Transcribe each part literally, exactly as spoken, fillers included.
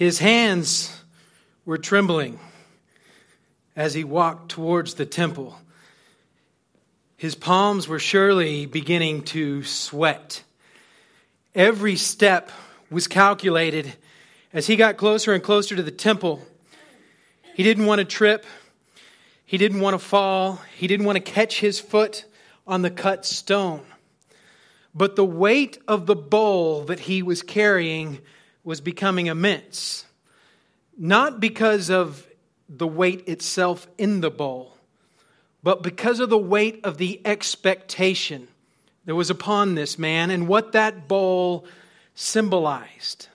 His hands were trembling as he walked towards the temple. His palms were surely beginning to sweat. Every step was calculated as he got closer and closer to the temple. He didn't want to trip. He didn't want to fall. He didn't want to catch his foot on the cut stone. But the weight of the bowl that he was carrying was becoming immense. Not because of the weight itself in the bowl, but because of the weight of the expectation that was upon this man and what that bowl symbolized.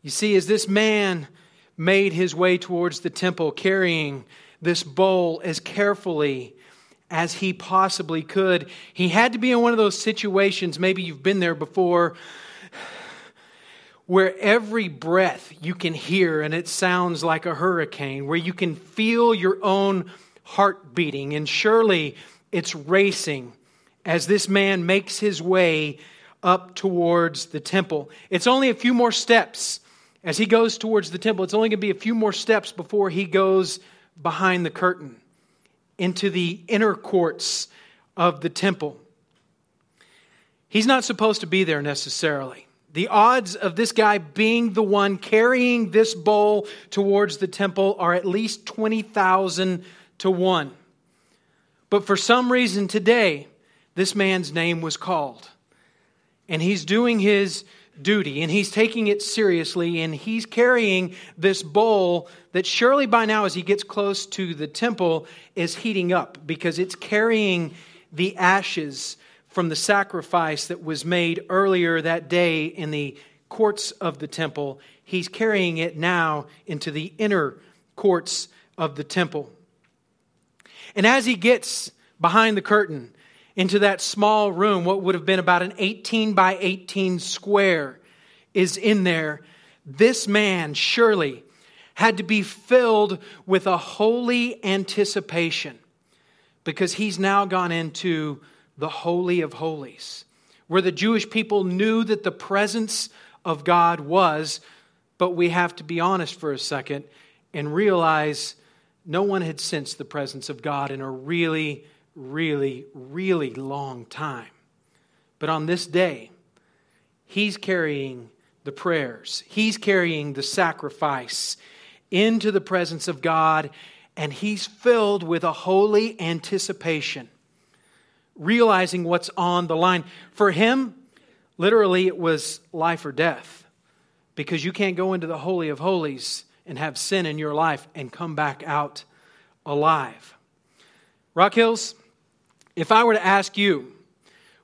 You see, as this man made his way towards the temple, carrying this bowl as carefully as he possibly could, he had to be in one of those situations, maybe you've been there before, where every breath you can hear and it sounds like a hurricane, where you can feel your own heart beating, and surely it's racing as this man makes his way up towards the temple. It's only a few more steps as he goes towards the temple. It's only going to be a few more steps before he goes behind the curtain into the inner courts of the temple. He's not supposed to be there necessarily. The odds of this guy being the one carrying this bowl towards the temple are at least twenty thousand to one. But for some reason today, this man's name was called. And he's doing his duty, and he's taking it seriously, and he's carrying this bowl that surely by now, as he gets close to the temple, is heating up because it's carrying the ashes from the sacrifice that was made earlier that day in the courts of the temple. He's carrying it now into the inner courts of the temple. And as he gets behind the curtain into that small room, what would have been about an eighteen by eighteen square is in there, this man surely had to be filled with a holy anticipation because he's now gone into the Holy of Holies, where the Jewish people knew that the presence of God was, but we have to be honest for a second and realize no one had sensed the presence of God in a really, really, really long time. But on this day, he's carrying the prayers, he's carrying the sacrifice into the presence of God, and he's filled with a holy anticipation, realizing what's on the line. For him, literally, it was life or death, because you can't go into the Holy of Holies and have sin in your life and come back out alive. Rock Hills, if I were to ask you,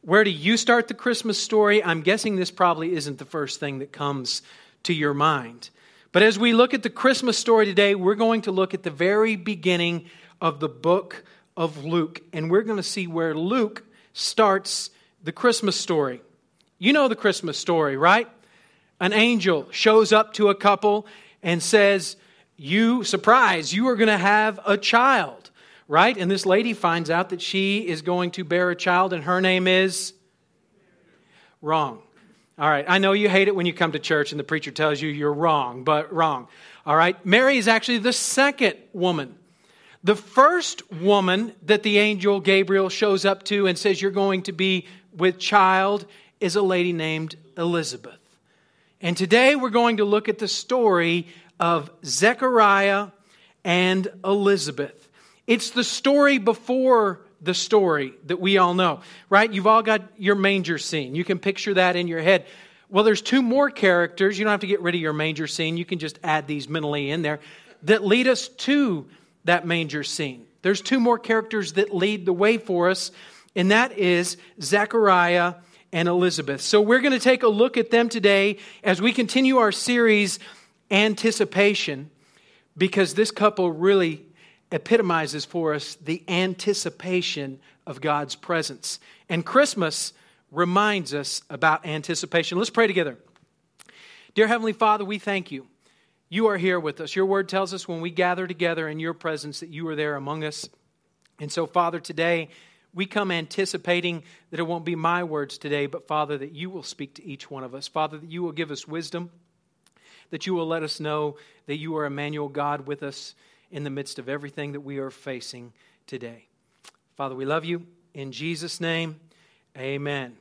where do you start the Christmas story? I'm guessing this probably isn't the first thing that comes to your mind. But as we look at the Christmas story today, we're going to look at the very beginning of the book of Luke, and we're going to see where Luke starts the Christmas story. You know the Christmas story, right? An angel shows up to a couple and says, you, surprise, you are going to have a child, right? And this lady finds out that she is going to bear a child, and her name is? Wrong. All right, I know you hate it when you come to church and the preacher tells you you're wrong, but wrong. All right, Mary is actually the second woman. The first woman that the angel Gabriel shows up to and says, you're going to be with child, is a lady named Elizabeth. And today we're going to look at the story of Zechariah and Elizabeth. It's the story before the story that we all know, right? You've all got your manger scene. You can picture that in your head. Well, there's two more characters. You don't have to get rid of your manger scene. You can just add these mentally in there that lead us to that manger scene. There's two more characters that lead the way for us, and that is Zechariah and Elizabeth. So we're going to take a look at them today as we continue our series, Anticipation, because this couple really epitomizes for us the anticipation of God's presence. And Christmas reminds us about anticipation. Let's pray together. Dear Heavenly Father, we thank you. You are here with us. Your word tells us when we gather together in your presence that you are there among us. And so, Father, today we come anticipating that it won't be my words today, but, Father, that you will speak to each one of us. Father, that you will give us wisdom, that you will let us know that you are Emmanuel, God with us in the midst of everything that we are facing today. Father, we love you. In Jesus' name, amen.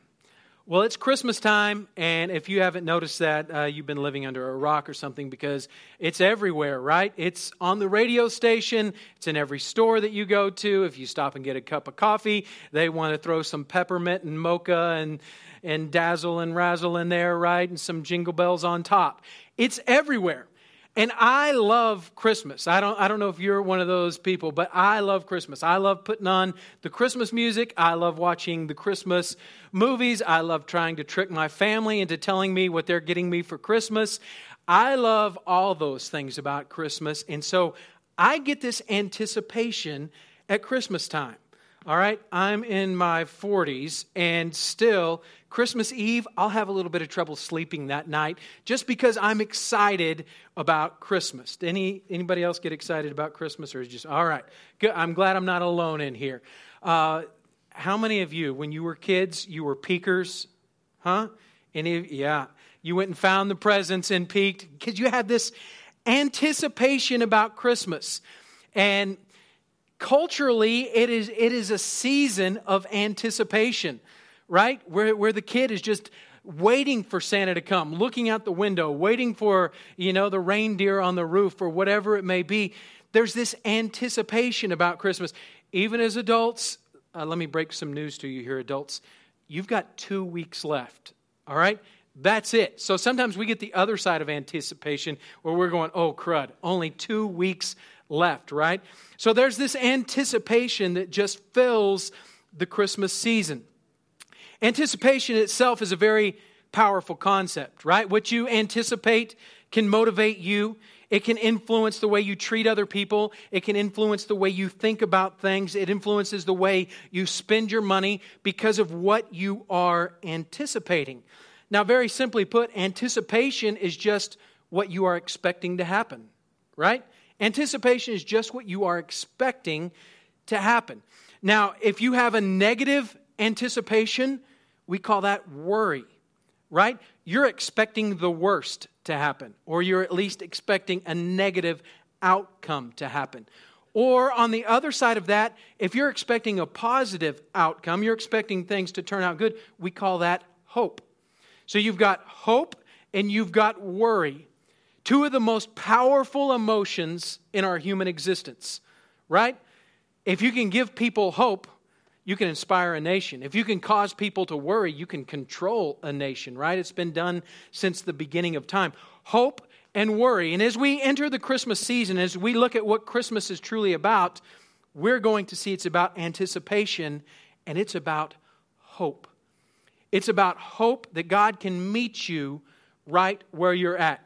Well, it's Christmas time, and if you haven't noticed that, uh, you've been living under a rock or something, because it's everywhere, right? It's on the radio station. It's in every store that you go to. If you stop and get a cup of coffee, they want to throw some peppermint and mocha and, and dazzle and razzle in there, right? And some jingle bells on top. It's everywhere. And I love Christmas. I don't I don't know if you're one of those people, but I love Christmas. I love putting on the Christmas music. I love watching the Christmas movies. I love trying to trick my family into telling me what they're getting me for Christmas. I love all those things about Christmas. And so I get this anticipation at Christmas time. All right, I'm in my forties, and still, Christmas Eve, I'll have a little bit of trouble sleeping that night just because I'm excited about Christmas. Any anybody else get excited about Christmas, or is just, all right, good, I'm glad I'm not alone in here. Uh, how many of you, when you were kids, you were peekers? Huh? Any? Yeah. You went and found the presents and peeked because you had this anticipation about Christmas. And culturally, it is it is a season of anticipation, right? Where where the kid is just waiting for Santa to come, looking out the window, waiting for, you know, the reindeer on the roof or whatever it may be. There's this anticipation about Christmas. Even as adults, uh, let me break some news to you here, adults. You've got two weeks left, all right? That's it. So sometimes we get the other side of anticipation where we're going, oh, crud, only two weeks left, right? So there's this anticipation that just fills the Christmas season. Anticipation itself is a very powerful concept, right? What you anticipate can motivate you. It can influence the way you treat other people. It can influence the way you think about things. It influences the way you spend your money because of what you are anticipating. Now, very simply put, anticipation is just what you are expecting to happen, right? Anticipation is just what you are expecting to happen. Now, if you have a negative anticipation, we call that worry, right? You're expecting the worst to happen, or you're at least expecting a negative outcome to happen. Or on the other side of that, if you're expecting a positive outcome, you're expecting things to turn out good, we call that hope. So you've got hope and you've got worry. Two of the most powerful emotions in our human existence, right? If you can give people hope, you can inspire a nation. If you can cause people to worry, you can control a nation, right? It's been done since the beginning of time. Hope and worry. And as we enter the Christmas season, as we look at what Christmas is truly about, we're going to see it's about anticipation and it's about hope. It's about hope that God can meet you right where you're at.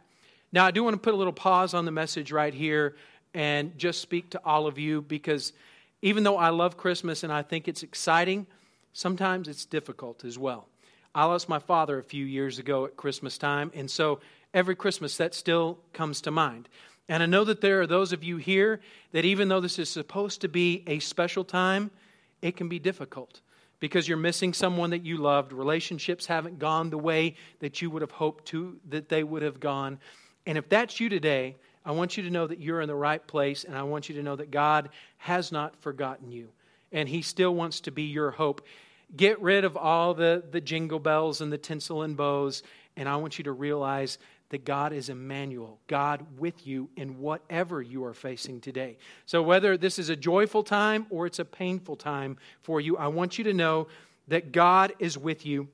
Now, I do want to put a little pause on the message right here and just speak to all of you, because even though I love Christmas and I think it's exciting, sometimes it's difficult as well. I lost my father a few years ago at Christmas time, and so every Christmas that still comes to mind. And I know that there are those of you here that even though this is supposed to be a special time, it can be difficult because you're missing someone that you loved. Relationships haven't gone the way that you would have hoped to, that they would have gone. And if that's you today, I want you to know that you're in the right place, and I want you to know that God has not forgotten you, and He still wants to be your hope. Get rid of all the, the jingle bells and the tinsel and bows, and I want you to realize that God is Emmanuel, God with you in whatever you are facing today. So whether this is a joyful time or it's a painful time for you, I want you to know that God is with you.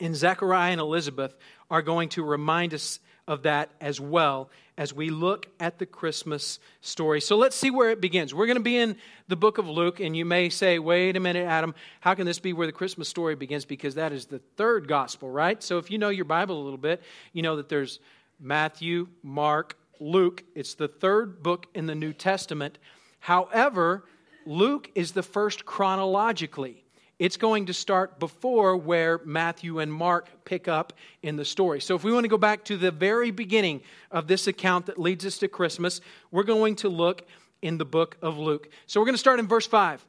And Zechariah and Elizabeth are going to remind us of that as well as we look at the Christmas story. So let's see where it begins. We're going to be in the book of Luke, and you may say, wait a minute, Adam, how can this be where the Christmas story begins? Because that is the third gospel, right? So if you know your Bible a little bit, you know that there's Matthew, Mark, Luke. It's the third book in the New Testament. However, Luke is the first chronologically. It's going to start before where Matthew and Mark pick up in the story. So if we want to go back to the very beginning of this account that leads us to Christmas, we're going to look in the book of Luke. So we're going to start in verse five.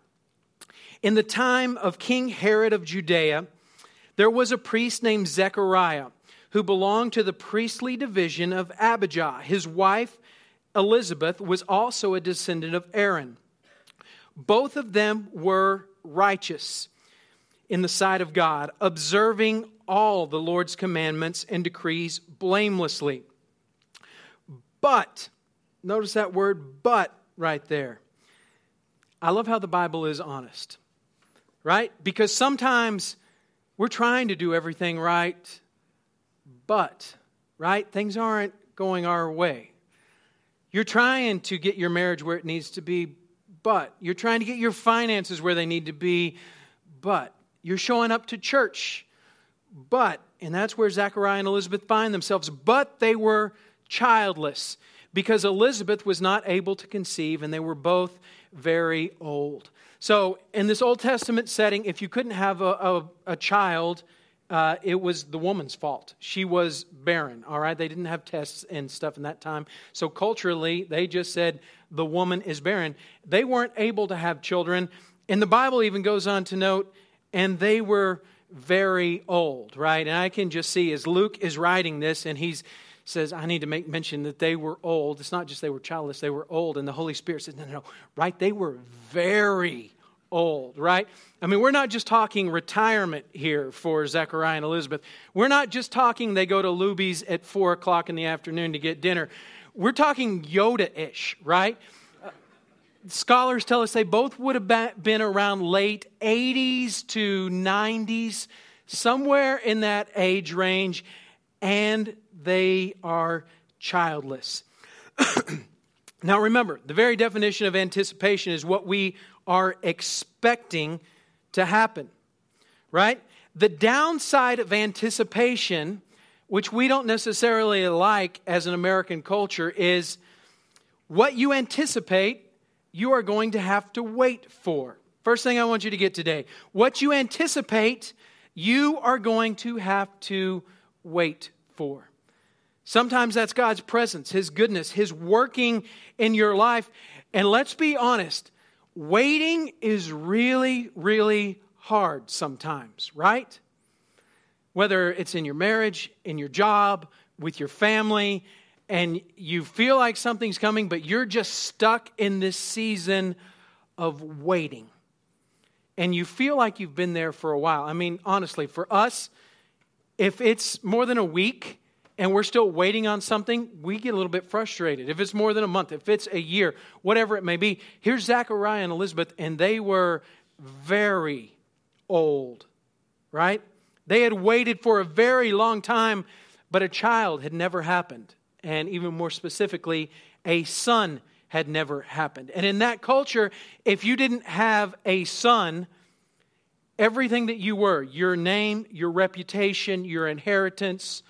In the time of King Herod of Judea, there was a priest named Zechariah, who belonged to the priestly division of Abijah. His wife, Elizabeth, was also a descendant of Aaron. Both of them were righteous in the sight of God, observing all the Lord's commandments and decrees blamelessly. But, notice that word but right there. I love how the Bible is honest, right? Because sometimes we're trying to do everything right, but, right? Things aren't going our way. You're trying to get your marriage where it needs to be, but. You're trying to get your finances where they need to be, but. You're showing up to church, but. And that's where Zechariah and Elizabeth find themselves. But they were childless, because Elizabeth was not able to conceive, and they were both very old. So in this Old Testament setting, if you couldn't have a, a, a child, uh, it was the woman's fault. She was barren, all right? They didn't have tests and stuff in that time. So culturally, they just said, the woman is barren. They weren't able to have children. And the Bible even goes on to note, and they were very old, right? And I can just see as Luke is writing this, and he's says, I need to make mention that they were old. It's not just they were childless, they were old. And the Holy Spirit says, no, no, no, right? They were very old, right? I mean, we're not just talking retirement here for Zechariah and Elizabeth. We're not just talking they go to Luby's at four o'clock in the afternoon to get dinner. We're talking Yoda-ish, right? Uh, scholars tell us they both would have been around late eighties to nineties, somewhere in that age range, and they are childless. Now remember, the very definition of anticipation is what we are expecting to happen, right? The downside of anticipation, which we don't necessarily like as an American culture, is what you anticipate, you are going to have to wait for. First thing I want you to get today, what you anticipate, you are going to have to wait for. Sometimes that's God's presence, His goodness, His working in your life. And let's be honest, waiting is really, really hard sometimes, right? Whether it's in your marriage, in your job, with your family, and you feel like something's coming, but you're just stuck in this season of waiting. And you feel like you've been there for a while. I mean, honestly, for us, if it's more than a week, and we're still waiting on something, we get a little bit frustrated. If it's more than a month, if it's a year, whatever it may be. Here's Zechariah and Elizabeth, and they were very old, right? They had waited for a very long time, but a child had never happened. And even more specifically, a son had never happened. And in that culture, if you didn't have a son, everything that you were, your name, your reputation, your inheritance,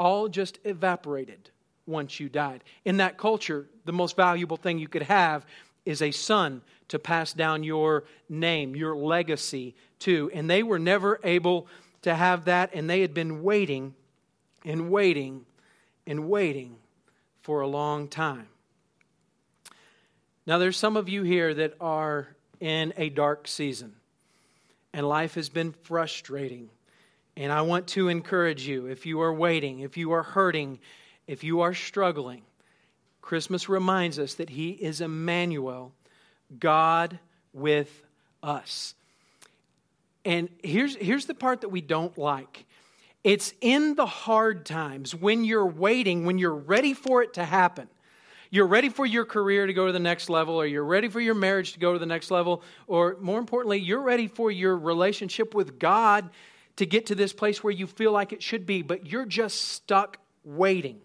all just evaporated once you died. In that culture, the most valuable thing you could have is a son to pass down your name, your legacy to. And they were never able to have that, and they had been waiting and waiting and waiting for a long time. Now, there's some of you here that are in a dark season, and life has been frustrating. And I want to encourage you, if you are waiting, if you are hurting, if you are struggling, Christmas reminds us that He is Emmanuel, God with us. And here's, here's the part that we don't like. It's in the hard times, when you're waiting, when you're ready for it to happen. You're ready for your career to go to the next level, or you're ready for your marriage to go to the next level, or more importantly, you're ready for your relationship with God to get to this place where you feel like it should be, but you're just stuck waiting.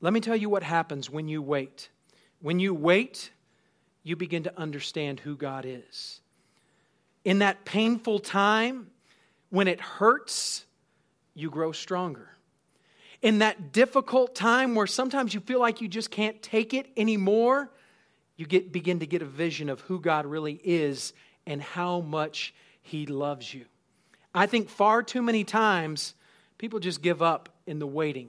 Let me tell you what happens when you wait. When you wait, you begin to understand who God is. In that painful time, when it hurts, you grow stronger. In that difficult time where sometimes you feel like you just can't take it anymore, you get begin to get a vision of who God really is and how much He loves you. I think far too many times people just give up in the waiting,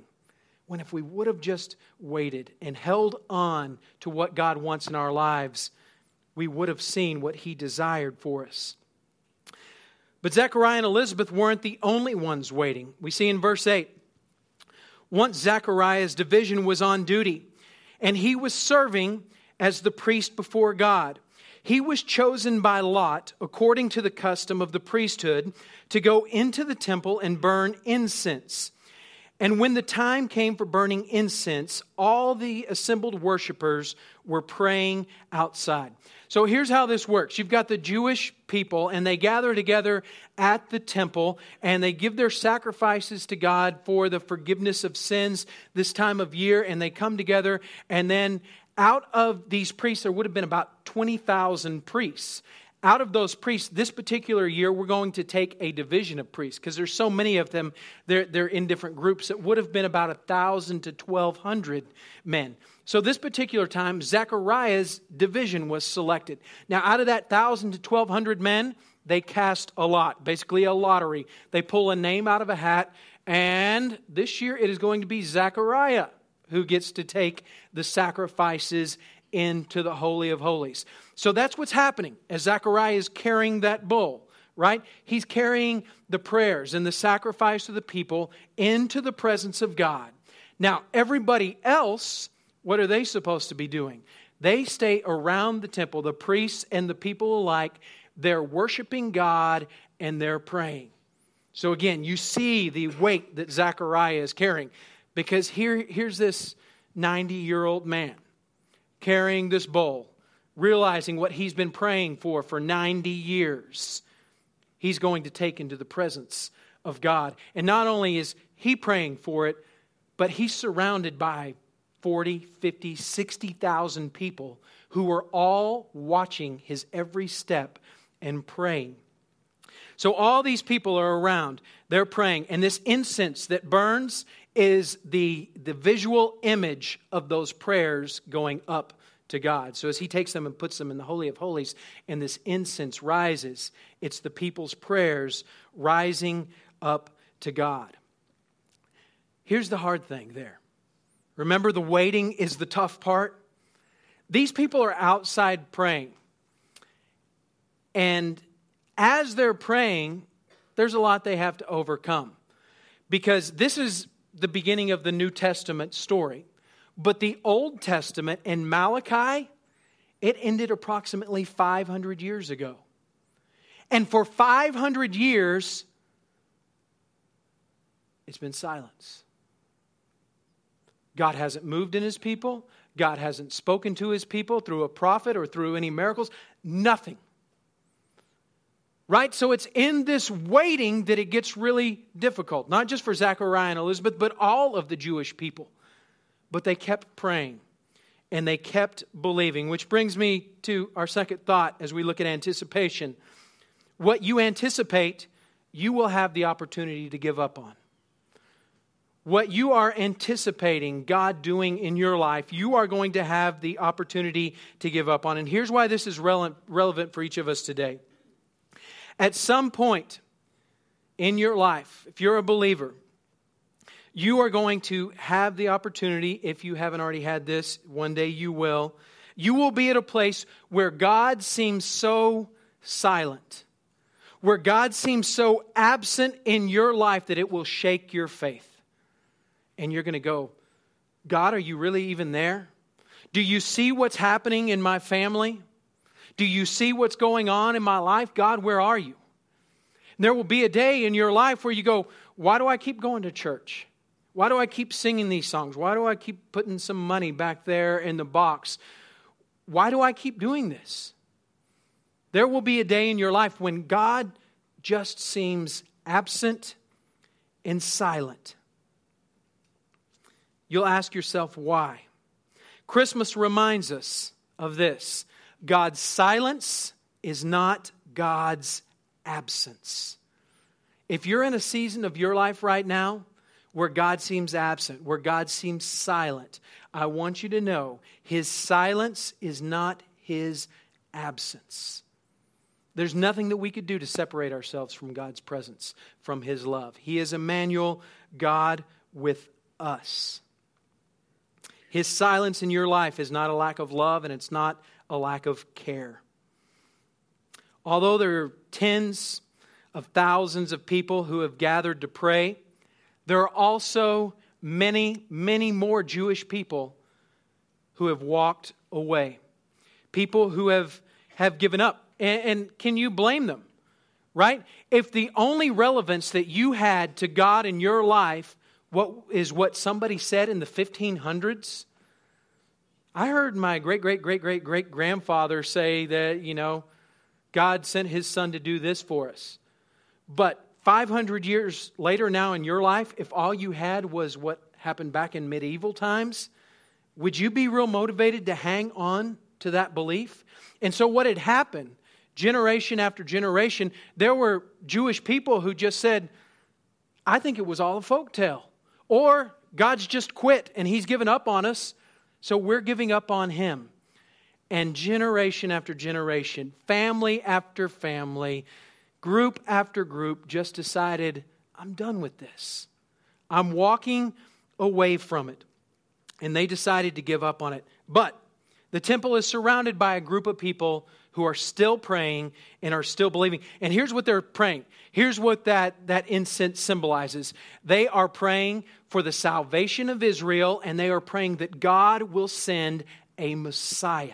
when if we would have just waited and held on to what God wants in our lives, we would have seen what He desired for us. But Zechariah and Elizabeth weren't the only ones waiting. We see in verse eight, once Zechariah's division was on duty, and he was serving as the priest before God. He was chosen by lot, according to the custom of the priesthood, to go into the temple and burn incense. And when the time came for burning incense, all the assembled worshipers were praying outside. So here's how this works. You've got the Jewish people, and they gather together at the temple, and they give their sacrifices to God for the forgiveness of sins this time of year, and they come together, and then out of these priests, there would have been about twenty thousand priests. Out of those priests, this particular year, we're going to take a division of priests because there's so many of them, they're, they're in different groups. It would have been about one thousand to twelve hundred men. So this particular time, Zechariah's division was selected. Now, out of that one thousand to twelve hundred men, they cast a lot, basically a lottery. They pull a name out of a hat, and this year it is going to be Zechariah who gets to take the sacrifices into the Holy of Holies. So that's what's happening as Zechariah is carrying that bull, right? He's carrying the prayers and the sacrifice of the people into the presence of God. Now, everybody else, what are they supposed to be doing? They stay around the temple, the priests and the people alike. They're worshiping God and they're praying. So again, you see the weight that Zechariah is carrying, because here, here's this ninety-year-old man carrying this bowl, realizing what he's been praying for for ninety years, he's going to take into the presence of God. And not only is he praying for it, but he's surrounded by forty, fifty, sixty thousand people who are all watching his every step and praying. So all these people are around, they're praying, and this incense that burns is the, the visual image of those prayers going up to God. So as he takes them and puts them in the Holy of Holies, and this incense rises, it's the people's prayers rising up to God. Here's the hard thing there. Remember, the waiting is the tough part. These people are outside praying. And as they're praying, there's a lot they have to overcome, because this is the beginning of the New Testament story. But the Old Testament in Malachi, it ended approximately five hundred years ago. And for five hundred years, it's been silence. God hasn't moved in his people. God hasn't spoken to his people through a prophet or through any miracles. Nothing. Right? So it's in this waiting that it gets really difficult, not just for Zechariah and Elizabeth, but all of the Jewish people. But they kept praying and they kept believing, which brings me to our second thought as we look at anticipation. What you anticipate, you will have the opportunity to give up on. What you are anticipating God doing in your life, you are going to have the opportunity to give up on. And here's why this is relevant for each of us today. At some point in your life, if you're a believer, you are going to have the opportunity, if you haven't already had this, one day you will. You will be at a place where God seems so silent, where God seems so absent in your life that it will shake your faith. And you're going to go, God, are you really even there? Do you see what's happening in my family? Do you see what's going on in my life? God, where are you? And there will be a day in your life where you go, why do I keep going to church? Why do I keep singing these songs? Why do I keep putting some money back there in the box? Why do I keep doing this? There will be a day in your life when God just seems absent and silent. You'll ask yourself why. Christmas reminds us of this. God's silence is not God's absence. If you're in a season of your life right now where God seems absent, where God seems silent, I want you to know his silence is not his absence. There's nothing that we could do to separate ourselves from God's presence, from his love. He is Emmanuel, God with us. His silence in your life is not a lack of love, and it's not a lack of care. Although there are tens of thousands of people who have gathered to pray, there are also many, many more Jewish people who have walked away. People who have, have given up. And, and can you blame them? Right? If the only relevance that you had to God in your life what is what somebody said in the fifteen hundreds, I heard my great-great-great-great-great-grandfather say that, you know, God sent His Son to do this for us. But five hundred years later now in your life, if all you had was what happened back in medieval times, would you be real motivated to hang on to that belief? And so what had happened, generation after generation, there were Jewish people who just said, I think it was all a folktale. Or God's just quit and He's given up on us, so we're giving up on Him. And generation after generation, family after family, group after group just decided, I'm done with this. I'm walking away from it. And they decided to give up on it. But the temple is surrounded by a group of people who are still praying and are still believing. And here's what they're praying. Here's what that, that incense symbolizes. They are praying for the salvation of Israel, and they are praying that God will send a Messiah.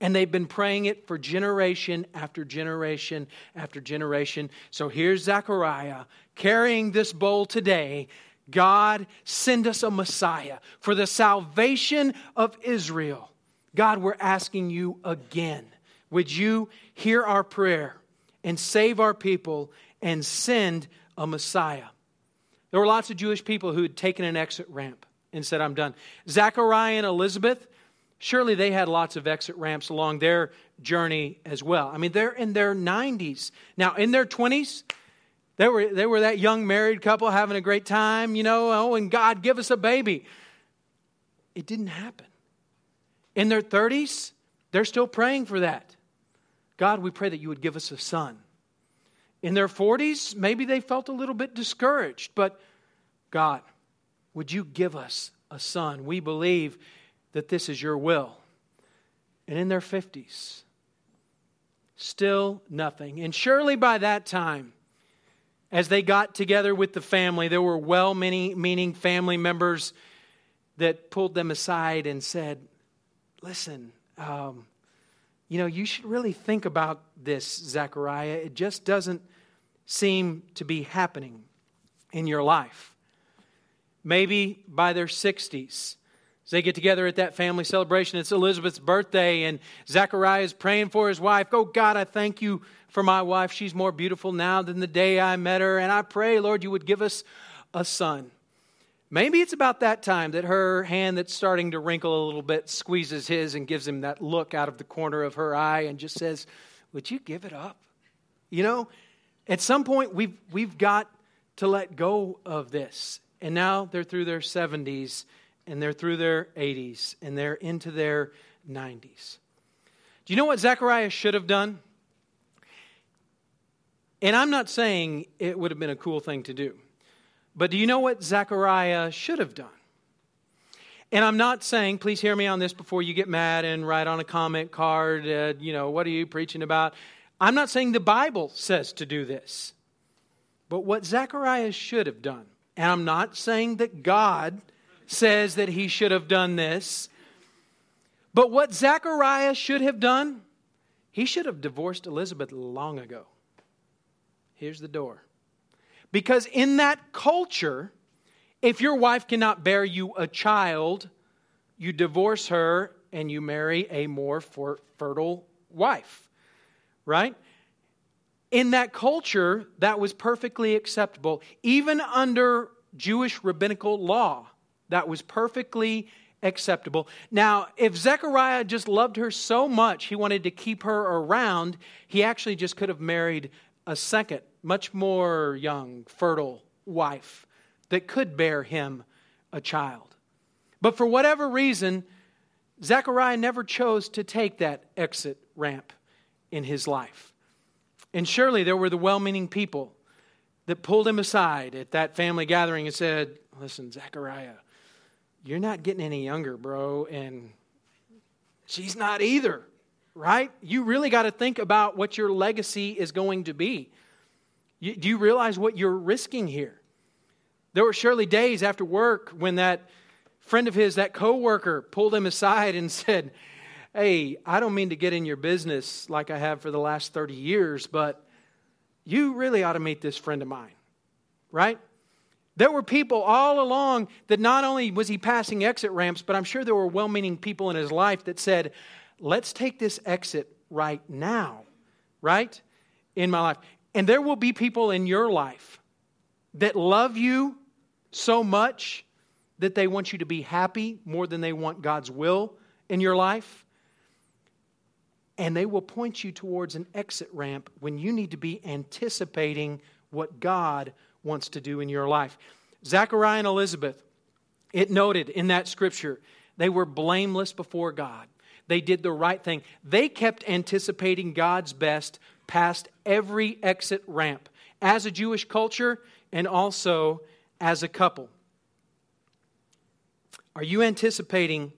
And they've been praying it for generation after generation after generation. So here's Zechariah carrying this bowl today. God, send us a Messiah for the salvation of Israel. God, we're asking you again. Would you hear our prayer and save our people and send a Messiah? There were lots of Jewish people who had taken an exit ramp and said, I'm done. Zechariah and Elizabeth, surely they had lots of exit ramps along their journey as well. I mean, they're in their nineties. Now, in their twenties, they were they were that young married couple having a great time, you know, oh, and God, give us a baby. It didn't happen. In their thirties, they're still praying for that. God, we pray that you would give us a son. In their forties, maybe they felt a little bit discouraged, but God, would you give us a son? We believe that this is your will. And in their fifties, still nothing. And surely by that time, as they got together with the family, there were well-meaning family members that pulled them aside and said, listen, um, you know, you should really think about this, Zechariah. It just doesn't seem to be happening in your life. Maybe by their sixties, as they get together at that family celebration, it's Elizabeth's birthday, and Zechariah is praying for his wife. Oh, God, I thank you for my wife. She's more beautiful now than the day I met her, and I pray, Lord, you would give us a son. Maybe it's about that time that her hand that's starting to wrinkle a little bit squeezes his and gives him that look out of the corner of her eye and just says, would you give it up? You know, at some point we've, we've got to let go of this. And now they're through their seventies and they're through their eighties and they're into their nineties. Do you know what Zechariah should have done? And I'm not saying it would have been a cool thing to do. But do you know what Zechariah should have done? And I'm not saying, please hear me on this before you get mad and write on a comment card, uh, you know, what are you preaching about? I'm not saying the Bible says to do this. But what Zechariah should have done, and I'm not saying that God says that he should have done this, but what Zechariah should have done, he should have divorced Elizabeth long ago. Here's the door. Because in that culture, if your wife cannot bear you a child, you divorce her and you marry a more fertile wife, right? In that culture, that was perfectly acceptable. Even under Jewish rabbinical law, that was perfectly acceptable. Now, if Zechariah just loved her so much, he wanted to keep her around, he actually just could have married a second, much more young, fertile wife that could bear him a child. But for whatever reason, Zechariah never chose to take that exit ramp in his life. And surely there were the well-meaning people that pulled him aside at that family gathering and said, listen, Zechariah, you're not getting any younger, bro, and she's not either. Right? You really got to think about what your legacy is going to be. You, do you realize what you're risking here? There were surely days after work when that friend of his, that coworker, pulled him aside and said, "Hey, I don't mean to get in your business like I have for the last thirty years, but you really ought to meet this friend of mine," right? There were people all along that not only was he passing exit ramps, but I'm sure there were well-meaning people in his life that said, "Let's take this exit right now," right? In my life. And there will be people in your life that love you so much that they want you to be happy more than they want God's will in your life. And they will point you towards an exit ramp when you need to be anticipating what God wants to do in your life. Zechariah and Elizabeth, it noted in that scripture, they were blameless before God. They did the right thing. They kept anticipating God's best past every exit ramp as a Jewish culture and also as a couple. Are you anticipating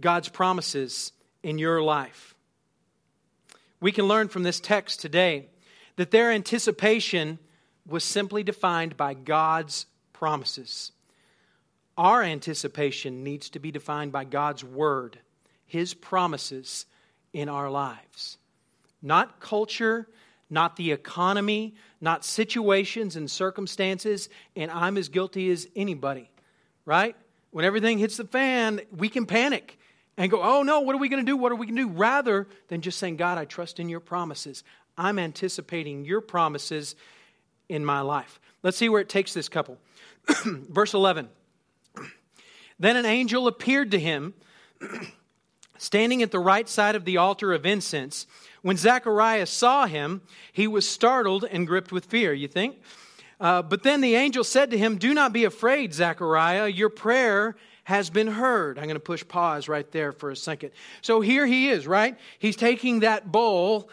God's promises in your life? We can learn from this text today that their anticipation was simply defined by God's promises. Our anticipation needs to be defined by God's word, His promises in our lives. Not culture, not the economy, not situations and circumstances, and I'm as guilty as anybody, right? When everything hits the fan, we can panic and go, "Oh no, what are we going to do? What are we going to do?" Rather than just saying, "God, I trust in your promises. I'm anticipating your promises in my life." Let's see where it takes this couple. Verse eleven. "Then an angel appeared to him, standing at the right side of the altar of incense. When Zacharias saw him, he was startled and gripped with fear," you think? Uh, "but then the angel said to him, 'Do not be afraid, Zechariah, your prayer has been heard.'" I'm going to push pause right there for a second. So here he is, right? He's taking that bowl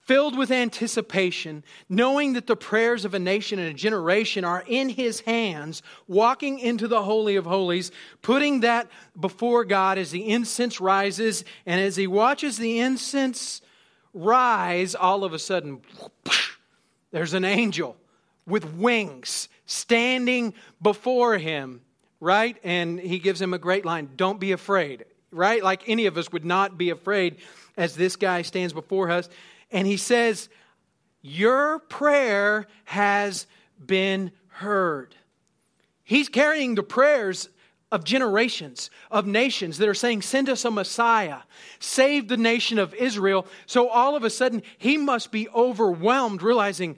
filled with anticipation, knowing that the prayers of a nation and a generation are in his hands, walking into the Holy of Holies, putting that before God as the incense rises, and as he watches the incense rise, all of a sudden, whoosh, there's an angel with wings standing before him, right? And he gives him a great line, "Don't be afraid," right? Like any of us would not be afraid as this guy stands before us. And he says, "Your prayer has been heard." He's carrying the prayers of generations, of nations that are saying, "Send us a Messiah, save the nation of Israel." So all of a sudden, he must be overwhelmed, realizing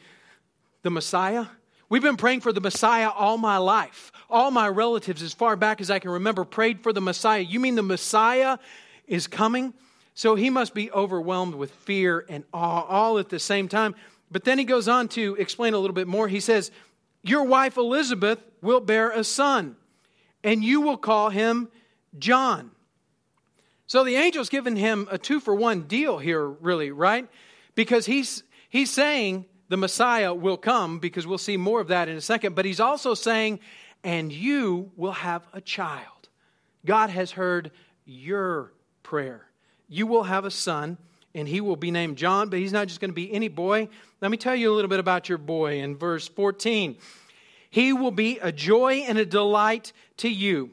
the Messiah. We've been praying for the Messiah all my life. All my relatives, as far back as I can remember, prayed for the Messiah. You mean the Messiah is coming? So he must be overwhelmed with fear and awe all at the same time. But then he goes on to explain a little bit more. He says, "Your wife Elizabeth will bear a son, and you will call him John." So the angel's giving him a two-for-one deal here, really, right? Because he's he's saying the Messiah will come, because we'll see more of that in a second. But he's also saying, "And you will have a child. God has heard your prayer. You will have a son, and he will be named John," but he's not just going to be any boy. Let me tell you a little bit about your boy in verse fourteen. "He will be a joy and a delight to you,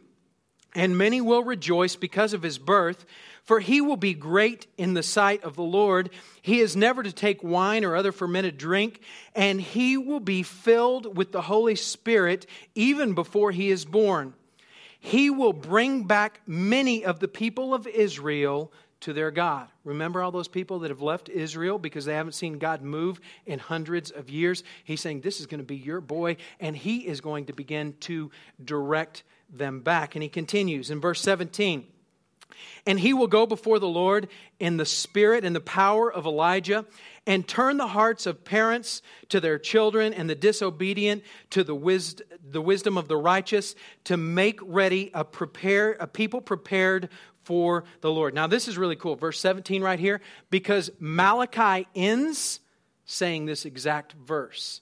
and many will rejoice because of his birth, for he will be great in the sight of the Lord. He is never to take wine or other fermented drink, and he will be filled with the Holy Spirit even before he is born. He will bring back many of the people of Israel to their God." Remember all those people that have left Israel because they haven't seen God move in hundreds of years? He's saying, "This is going to be your boy," and he is going to begin to direct them back. And he continues in verse seventeen. "And he will go before the Lord in the spirit and the power of Elijah, and turn the hearts of parents to their children, and the disobedient to the wis- the wisdom of the righteous, to make ready a prepare a people prepared for the Lord." Now this is really cool, verse seventeen right here, because Malachi ends saying this exact verse.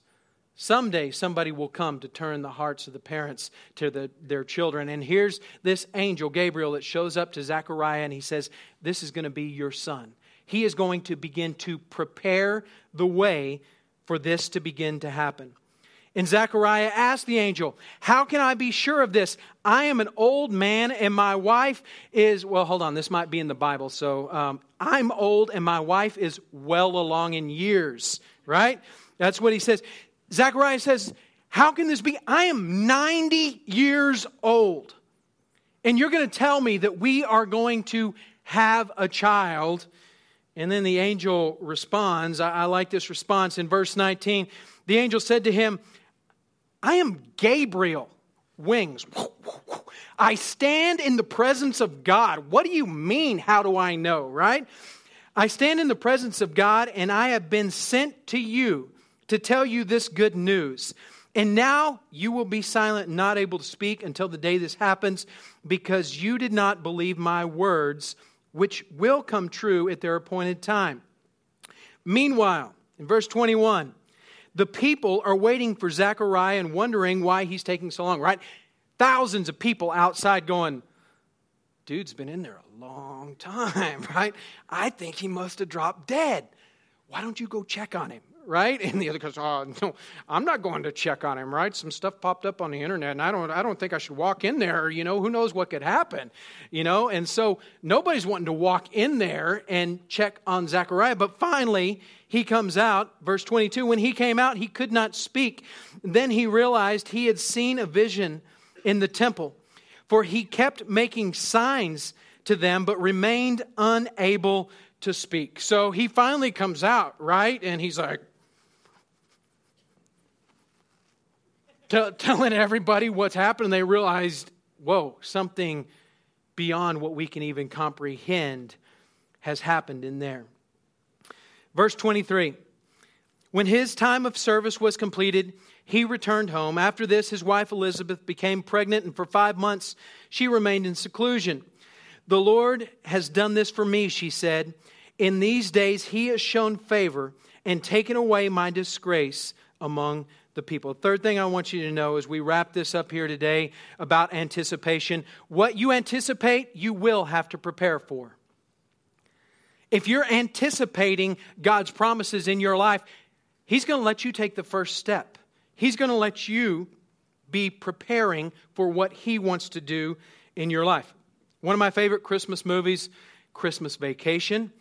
Someday somebody will come to turn the hearts of the parents to the, their children. And here's this angel, Gabriel, that shows up to Zechariah, and he says, "This is going to be your son. He is going to begin to prepare the way for this to begin to happen. And Zechariah asked the angel, how can I be sure of this? I am an old man and my wife is, well, hold on, this might be in the Bible. So um, I'm old and my wife is well along in years, right? That's what he says. Zechariah says, how can this be? I am ninety years old. And you're going to tell me that we are going to have a child. And then the angel responds. I, I like this response in verse nineteen. The angel said to him, I am Gabriel. Wings. I stand in the presence of God. What do you mean? How do I know, right? I stand in the presence of God, and I have been sent to you to tell you this good news. And now you will be silent and not able to speak until the day this happens, because you did not believe my words, which will come true at their appointed time. Meanwhile, in verse twenty-one, the people are waiting for Zechariah and wondering why he's taking so long, right? Thousands of people outside going, dude's been in there a long time, right? I think he must have dropped dead. Why don't you go check on him? Right? And the other goes, oh, no, I'm not going to check on him, right? Some stuff popped up on the internet, and I don't I don't think I should walk in there. You know, who knows what could happen, you know? And so nobody's wanting to walk in there and check on Zechariah. But finally, he comes out, verse twenty-two, when he came out, he could not speak. Then he realized he had seen a vision in the temple, for he kept making signs to them, but remained unable to speak. So he finally comes out, right? And he's like, T- telling everybody what's happened, they realized, whoa, something beyond what we can even comprehend has happened in there. Verse twenty-three, when his time of service was completed, he returned home. After this, his wife Elizabeth became pregnant, and for five months she remained in seclusion. The Lord has done this for me, she said. In these days he has shown favor and taken away my disgrace among the people. Third thing I want you to know as we wrap this up here today about anticipation, what you anticipate, you will have to prepare for. If you're anticipating God's promises in your life, He's going to let you take the first step. He's going to let you be preparing for what He wants to do in your life. One of my favorite Christmas movies, Christmas Vacation.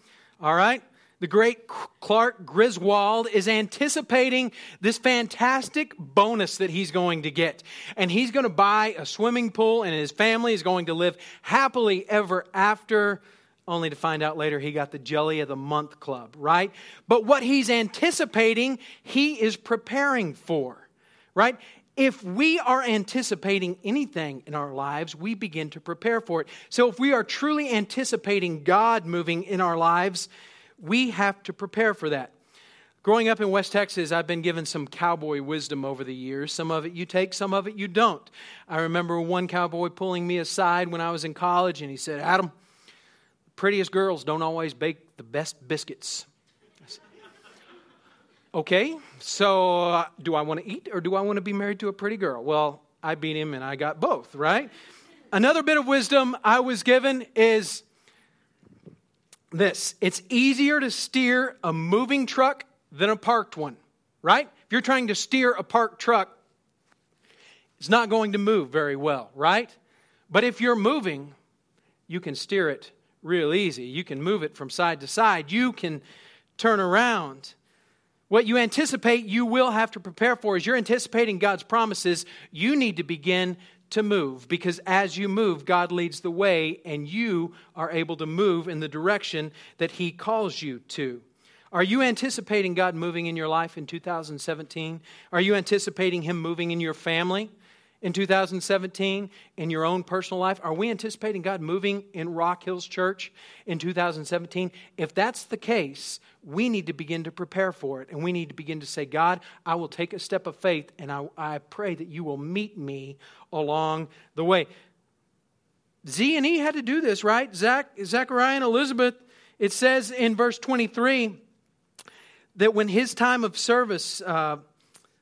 All right? The great Clark Griswold is anticipating this fantastic bonus that he's going to get. And he's going to buy a swimming pool, and his family is going to live happily ever after, only to find out later he got the Jelly of the Month Club, right? But what he's anticipating, he is preparing for, right? If we are anticipating anything in our lives, we begin to prepare for it. So if we are truly anticipating God moving in our lives, we have to prepare for that. Growing up in West Texas, I've been given some cowboy wisdom over the years. Some of it you take, some of it you don't. I remember one cowboy pulling me aside when I was in college, and he said, Adam, the prettiest girls don't always bake the best biscuits. I said, okay, so uh, do I want to eat or do I want to be married to a pretty girl? Well, I beat him and I got both, right? Another bit of wisdom I was given is this, it's easier to steer a moving truck than a parked one, right? If you're trying to steer a parked truck, it's not going to move very well, right? But if you're moving, you can steer it real easy. You can move it from side to side. You can turn around. What you anticipate you will have to prepare for is you're anticipating God's promises. You need to begin to move, because as you move, God leads the way, and you are able to move in the direction that He calls you to. Are you anticipating God moving in your life in two thousand seventeen? Are you anticipating Him moving in your family in two thousand seventeen, in your own personal life? Are we anticipating God moving in Rock Hills Church in two thousand seventeen? If that's the case, we need to begin to prepare for it, and we need to begin to say, God, I will take a step of faith, and I, I pray that you will meet me along the way. Z and E had to do this, right? Zach, Zechariah and Elizabeth, it says in verse twenty-three that when his time of service... Uh,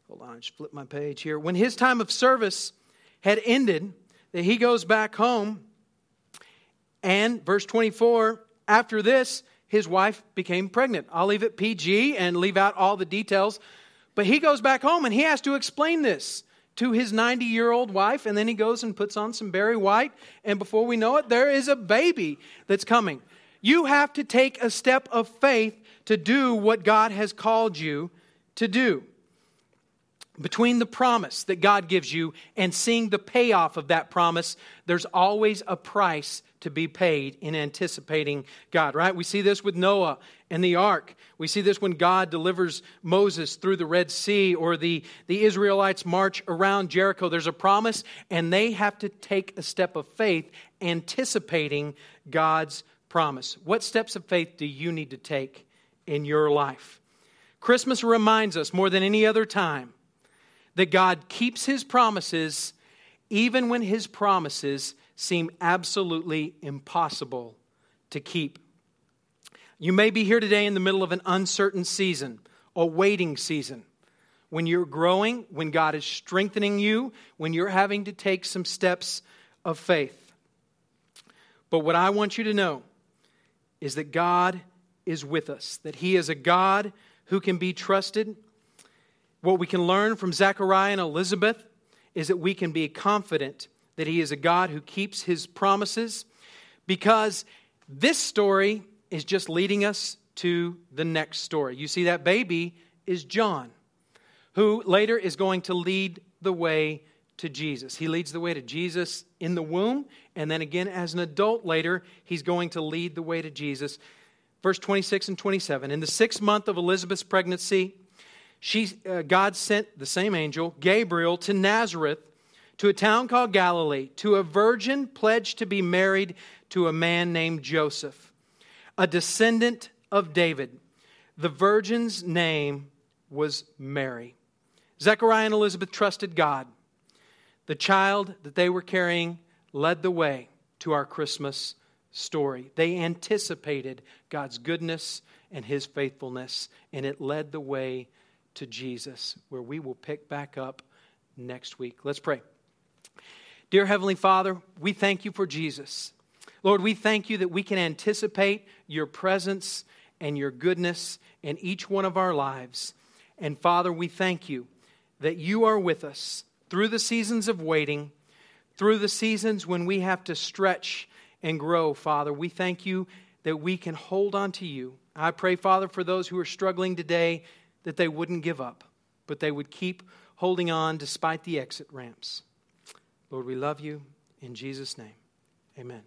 Hold on, I just flipped my page here. When his time of service had ended, that he goes back home. And verse twenty-four, after this, his wife became pregnant. I'll leave it P G and leave out all the details. But he goes back home and he has to explain this to his ninety-year-old wife, and then he goes and puts on some Barry White, and before we know it, there is a baby that's coming. You have to take a step of faith to do what God has called you to do. Between the promise that God gives you and seeing the payoff of that promise, there's always a price to be paid in anticipating God, right? We see this with Noah and the ark. We see this when God delivers Moses through the Red Sea, or the, the Israelites march around Jericho. There's a promise, and they have to take a step of faith anticipating God's promise. What steps of faith do you need to take in your life? Christmas reminds us more than any other time that God keeps His promises even when His promises seem absolutely impossible to keep. You may be here today in the middle of an uncertain season, a waiting season, when you're growing, when God is strengthening you, when you're having to take some steps of faith. But what I want you to know is that God is with us, that He is a God who can be trusted. What we can learn from Zechariah and Elizabeth is that we can be confident that He is a God who keeps His promises, because this story is just leading us to the next story. You see, that baby is John, who later is going to lead the way to Jesus. He leads the way to Jesus in the womb, and then again as an adult later, he's going to lead the way to Jesus. Verse twenty-six and twenty-seven, in the sixth month of Elizabeth's pregnancy, She, uh, God sent the same angel, Gabriel, to Nazareth, to a town called Galilee, to a virgin pledged to be married to a man named Joseph, a descendant of David. The virgin's name was Mary. Zechariah and Elizabeth trusted God. The child that they were carrying led the way to our Christmas story. They anticipated God's goodness and His faithfulness, and it led the way to Jesus, where we will pick back up next week. Let's pray. Dear Heavenly Father, we thank You for Jesus. Lord, we thank You that we can anticipate Your presence and Your goodness in each one of our lives. And Father, we thank You that You are with us through the seasons of waiting, through the seasons when we have to stretch and grow. Father, we thank You that we can hold on to You. I pray, Father, for those who are struggling today, that they wouldn't give up, but they would keep holding on despite the exit ramps. Lord, we love You. In Jesus' name, amen.